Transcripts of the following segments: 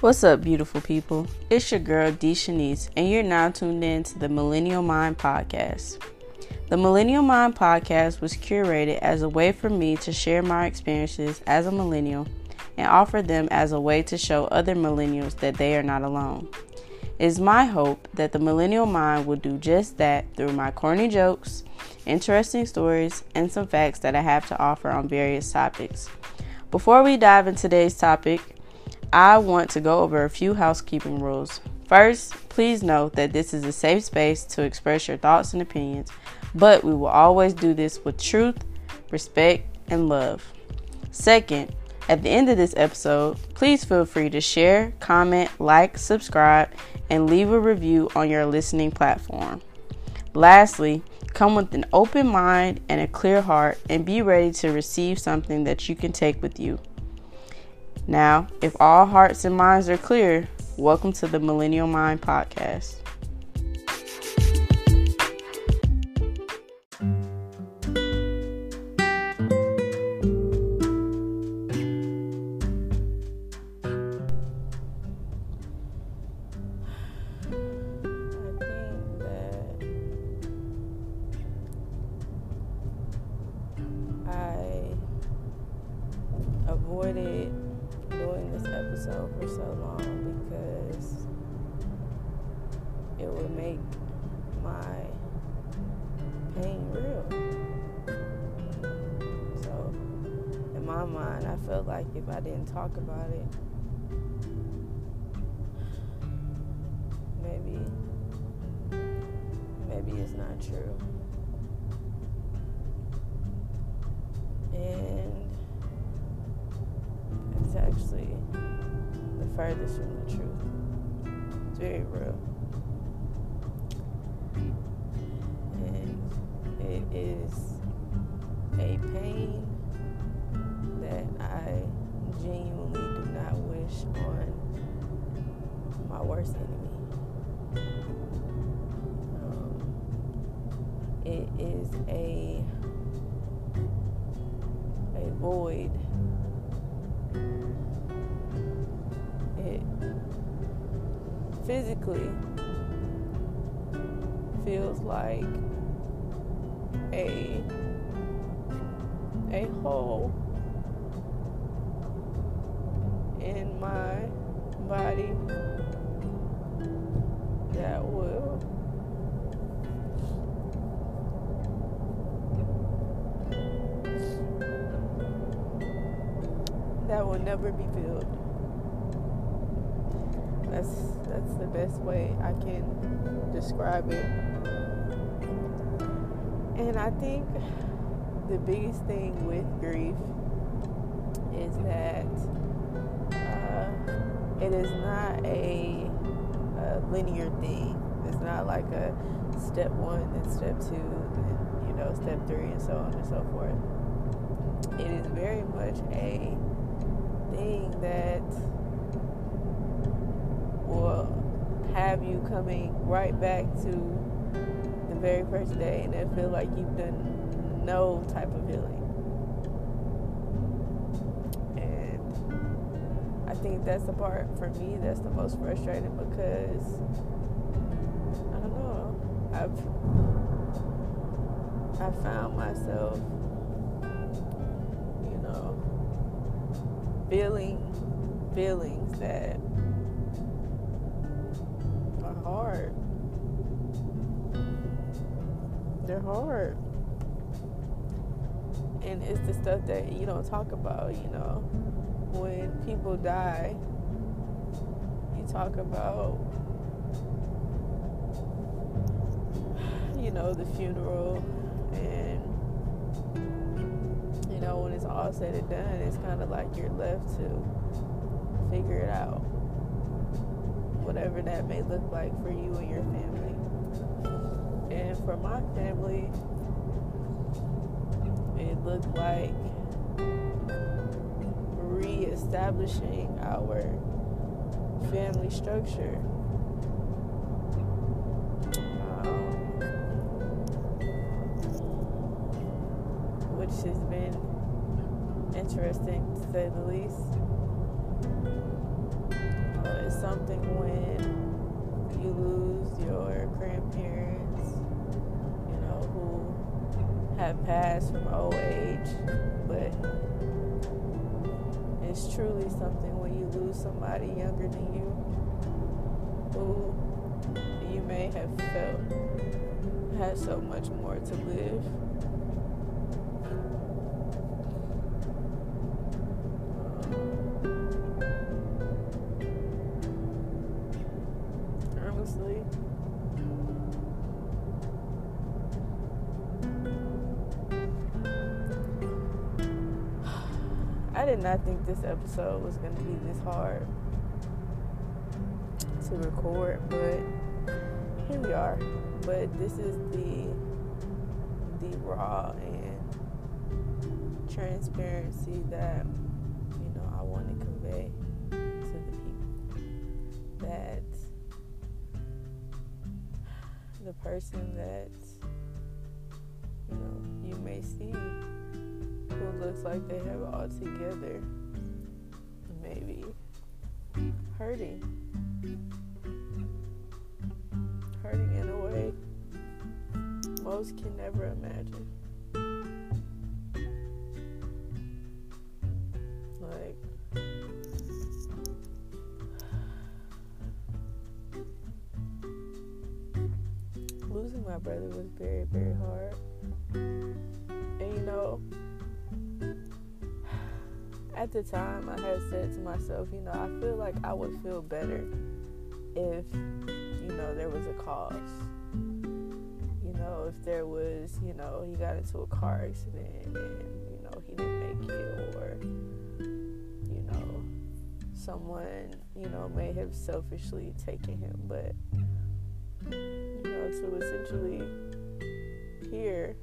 What's up, beautiful people? It's your girl, Dee Shanice, and you're now tuned in to the Millennial Mind Podcast. The Millennial Mind Podcast was curated as a way for me to share my experiences as a millennial and offer them as a way to show other millennials that they are not alone. It's my hope that the Millennial Mind will do just that through my corny jokes, interesting stories, and some facts that I have to offer on various topics. Before we dive into today's topic, I want to go over a few housekeeping rules. First, please note that this is a safe space to express your thoughts and opinions, but we will always do this with truth, respect, and love. Second, at the end of this episode, please feel free to share, comment, like, subscribe, and leave a review on your listening platform. Lastly, come with an open mind and a clear heart and be ready to receive something that you can take with you. Now, if all hearts and minds are clear, welcome to the Millennial Mind Podcast. For so long because it would make my pain real. So in my mind, I felt like if I didn't talk about it, maybe it's not true. And it's actually furthest from the truth. It's very real. And it is a pain that I genuinely do not wish on my worst enemy. It is a void. Physically feels like a hole in my body that will never be filled. That's the best way I can describe it. And I think the biggest thing with grief is that it is not a linear thing. It's not like a step one and step two and step three and so on and so forth. It is very much a thing that will have you coming right back to the very first day and then feel like you've done no type of healing. And I think that's the part, for me, that's the most frustrating because, I don't know, I've found myself, feeling feelings that hard. They're hard. And it's the stuff that you don't talk about, When people die, you talk about, the funeral and, when it's all said and done, it's kind of like you're left to figure it out. Whatever that may look like for you and your family. And for my family, it looked like reestablishing our family structure. Which has been interesting, to say the least. it's something when you lose your grandparents, you know, who have passed from old age, but it's truly something when you lose somebody younger than you who you may have felt had so much more to live. I did not think this episode was going to be this hard to record, but here we are. But this is the raw and transparency that, you know, I want to convey to the people, that the person that, you know, you may see who looks like they have it all together maybe hurting in a way most can never imagine. Like, losing my brother was very, very hard. And you know, at the time, I had said to myself, you know, I feel like I would feel better if, you know, there was a cause. You know, if there was, you know, he got into a car accident and, you know, he didn't make it, or, you know, someone, you know, may have selfishly taken him. But, you know, to essentially hear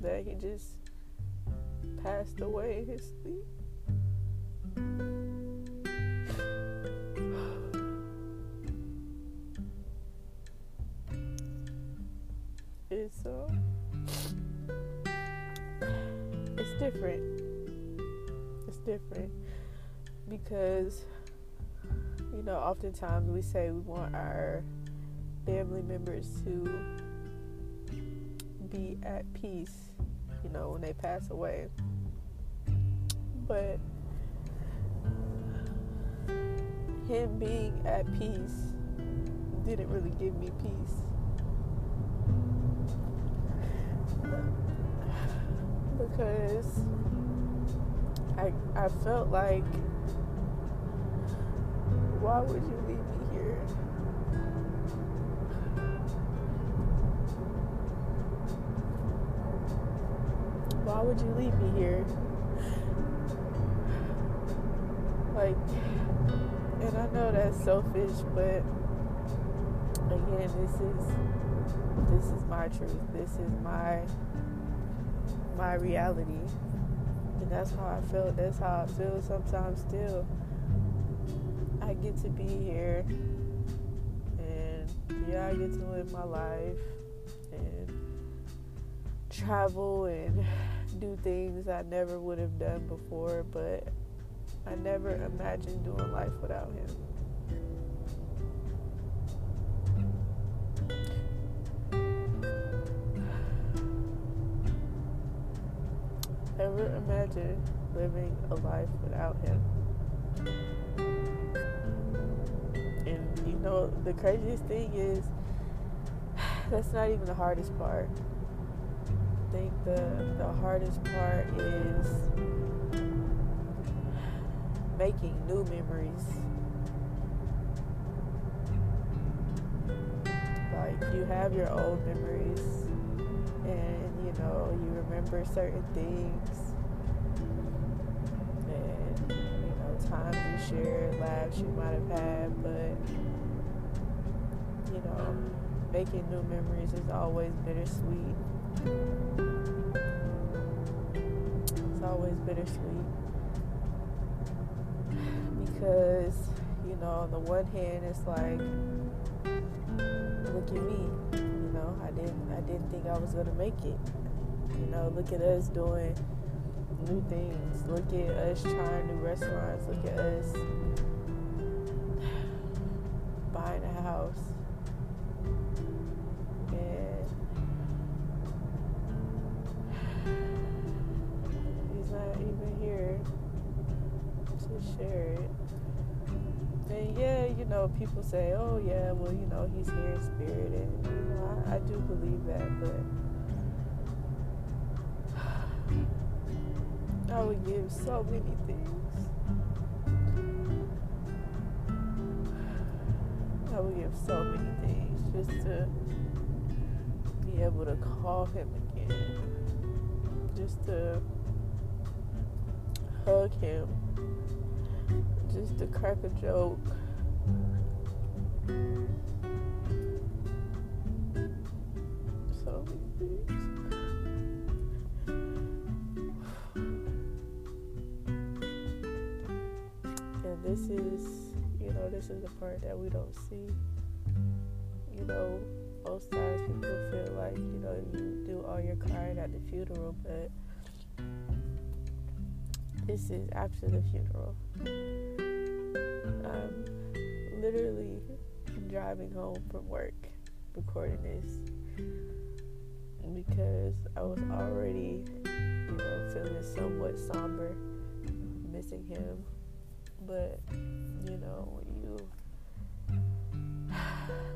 that he just passed away in his sleep. It's it's different. It's different because, you know, oftentimes we say we want our family members to be at peace, you know, when they pass away. But him being at peace didn't really give me peace, because I felt like, why would you leave me here? Why would you leave me here? Like, and I know that's selfish, but again, this is my truth. This is my reality, and that's how I feel. That's how I feel sometimes. Still, I get to be here, and yeah, I get to live my life and travel and do things I never would have done before, but I never imagined doing life without him. Never imagined living a life without him. And you know, the craziest thing is, that's not even the hardest part. I think the hardest part is making new memories. Like, you have your old memories and, you know, you remember certain things and, you know, times you shared, laughs you might have had, but, you know, making new memories is always bittersweet. It's always bittersweet. Because, you know, on the one hand, it's like, look at me, you know, I didn't think I was gonna make it. You know, look at us doing new things. Look at us trying new restaurants. Look at us, buying a house. And he's not even here to share it. And yeah, you know, people say, oh yeah, well, you know, he's here in spirit, and you know, I do believe that, but I would give so many things. I would give so many things just to be able to call him again, just to hug him, just to crack a joke. So many things. And this is, you know, this is the part that we don't see. You know, most times people feel like, you know, you do all your crying at the funeral, but this is after the funeral. I'm literally driving home from work recording this because I was already, you know, feeling somewhat somber, missing him. But, you know,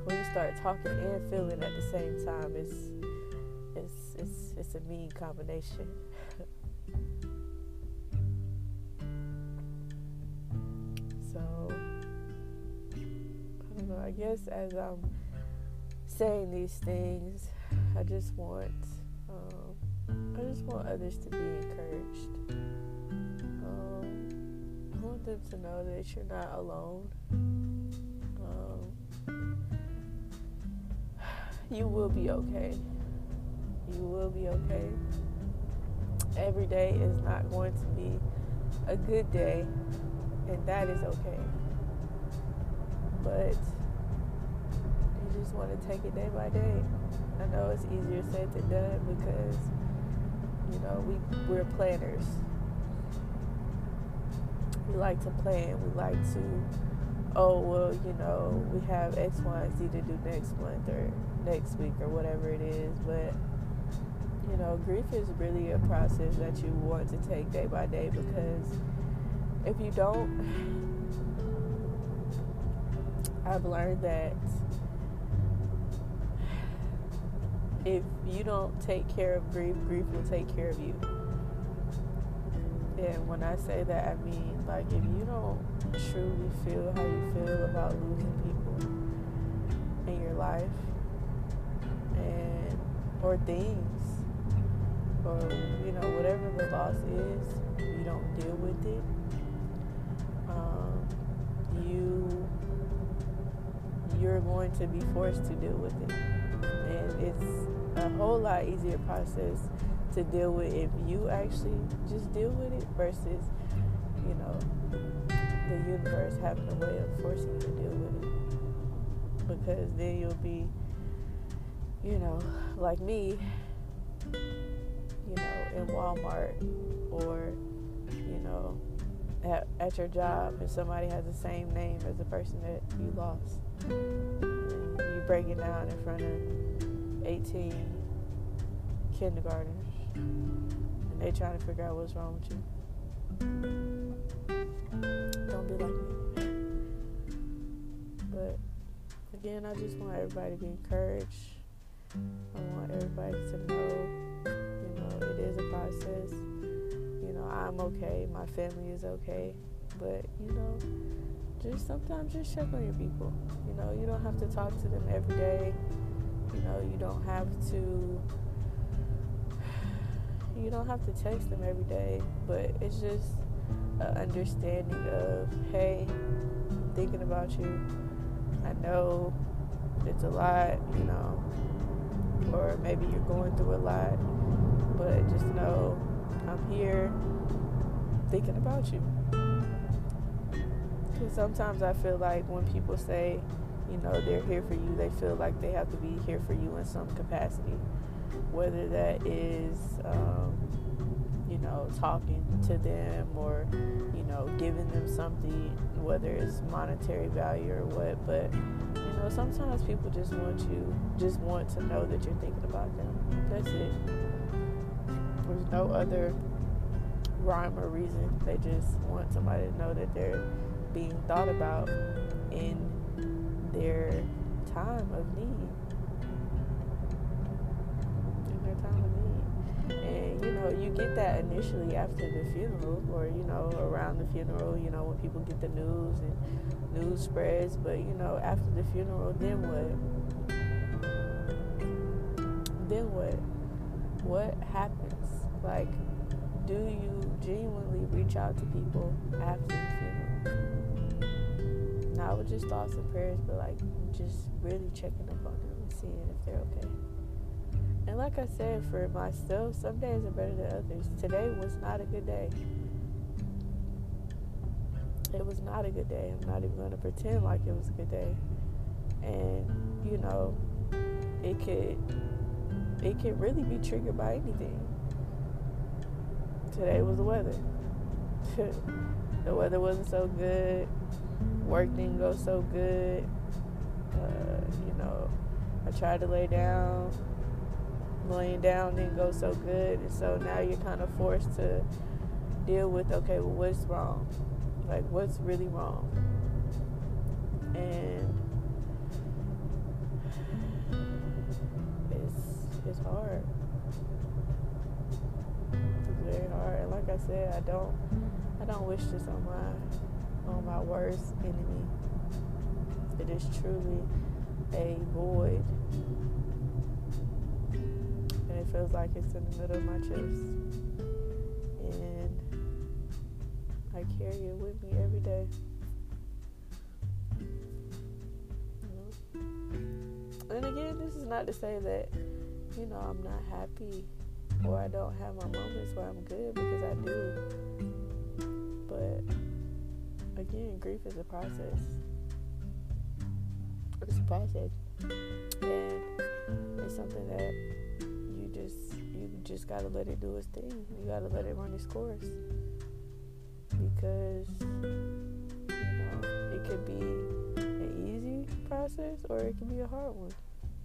when you start talking and feeling at the same time, it's a mean combination. So, I don't know, I guess as I'm saying these things, I just want others to be encouraged. I want them to know that you're not alone. You will be okay. You will be okay. Every day is not going to be a good day. And that is okay. But you just want to take it day by day. I know it's easier said than done because, you know, we're planners. We like to plan. We like to, oh, well, you know, we have X, Y, and Z to do next month or next week or whatever it is. But, you know, grief is really a process that you want to take day by day because if you don't, I've learned that if you don't take care of grief, grief will take care of you. And when I say that, I mean, like, if you don't truly feel how you feel about losing people in your life, and or things, or, you know, whatever the loss is, you don't deal with it. You're going to be forced to deal with it, and it's a whole lot easier process to deal with if you actually just deal with it versus, you know, the universe having a way of forcing you to deal with it, because then you'll be, you know, like me, you know, in Walmart or, you know, at your job, and somebody has the same name as the person that you lost, and you break it down in front of 18 kindergartners, and they trying to figure out what's wrong with you. Don't be like me. But again, I just want everybody to be encouraged. I want everybody to know, you know, it is a process. I'm okay, my family is okay, but, you know, just sometimes just check on your people. You know, you don't have to talk to them every day. You know, you don't have to text them every day, but it's just an understanding of, hey, I'm thinking about you, I know it's a lot, you know, or maybe you're going through a lot, but just know I'm here thinking about you. Because sometimes I feel like when people say, you know, they're here for you, they feel like they have to be here for you in some capacity. Whether that is, you you know, talking to them or, you know, giving them something, whether it's monetary value or what. But, you know, sometimes people just want to know that you're thinking about them. That's it. There's no other rhyme or reason. They just want somebody to know that they're being thought about in their time of need. And, you know, you get that initially after the funeral or, you know, around the funeral, you know, when people get the news and news spreads. But, you know, after the funeral, then what? Then what? What happens? Like, do you genuinely reach out to people after the funeral? Not with just thoughts and prayers, but, like, just really checking up on them and seeing if they're okay. And like I said, for myself, some days are better than others. Today was not a good day. It was not a good day. I'm not even going to pretend like it was a good day. And, you know, it could really be triggered by anything. Today was the weather. The weather wasn't so good. Work didn't go so good. You know, I tried to lay down. Laying down didn't go so good, and so now you're kind of forced to deal with, okay, well, what's wrong? Like, what's really wrong? And it's hard. It's very hard. And like I said, I don't wish this on my worst enemy. It is truly a void. It feels like it's in the middle of my chest, and I carry it with me every day. And again, this is not to say that, you know, I'm not happy or I don't have my moments where I'm good, because I do. But again, grief is a process. It's a process, and it's something that you just gotta let it do its thing. You gotta let it run its course, because, you know, it could be an easy process or it could be a hard one,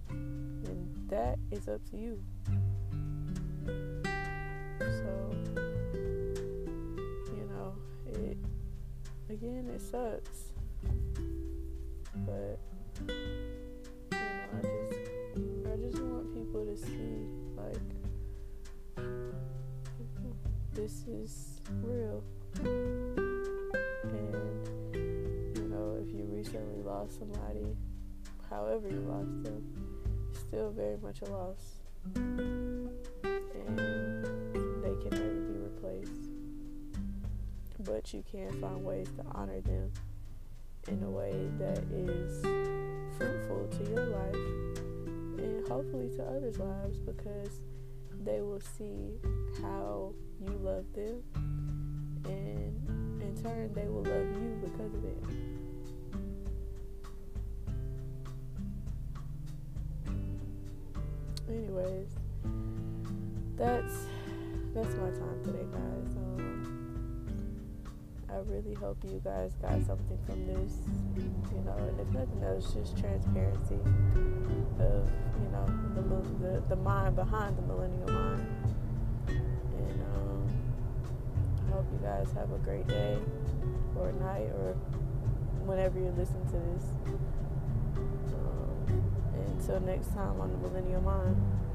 and that is up to you. So, you know, it sucks, but you know, I just want people to see, like, this is real. And, you know, if you recently lost somebody, however you lost them, it's still very much a loss, and they can never be replaced. But you can find ways to honor them in a way that is fruitful to your life and hopefully to others' lives, because they will see how you love them, and in turn they will love you because of it. Anyways, that's my time today, guys. I really hope you guys got something from this, you know, and if nothing else, just transparency of, you know, the mind behind the millennial mind. And I hope you guys have a great day or night or whenever you listen to this. Until next time on the Millennial Mind.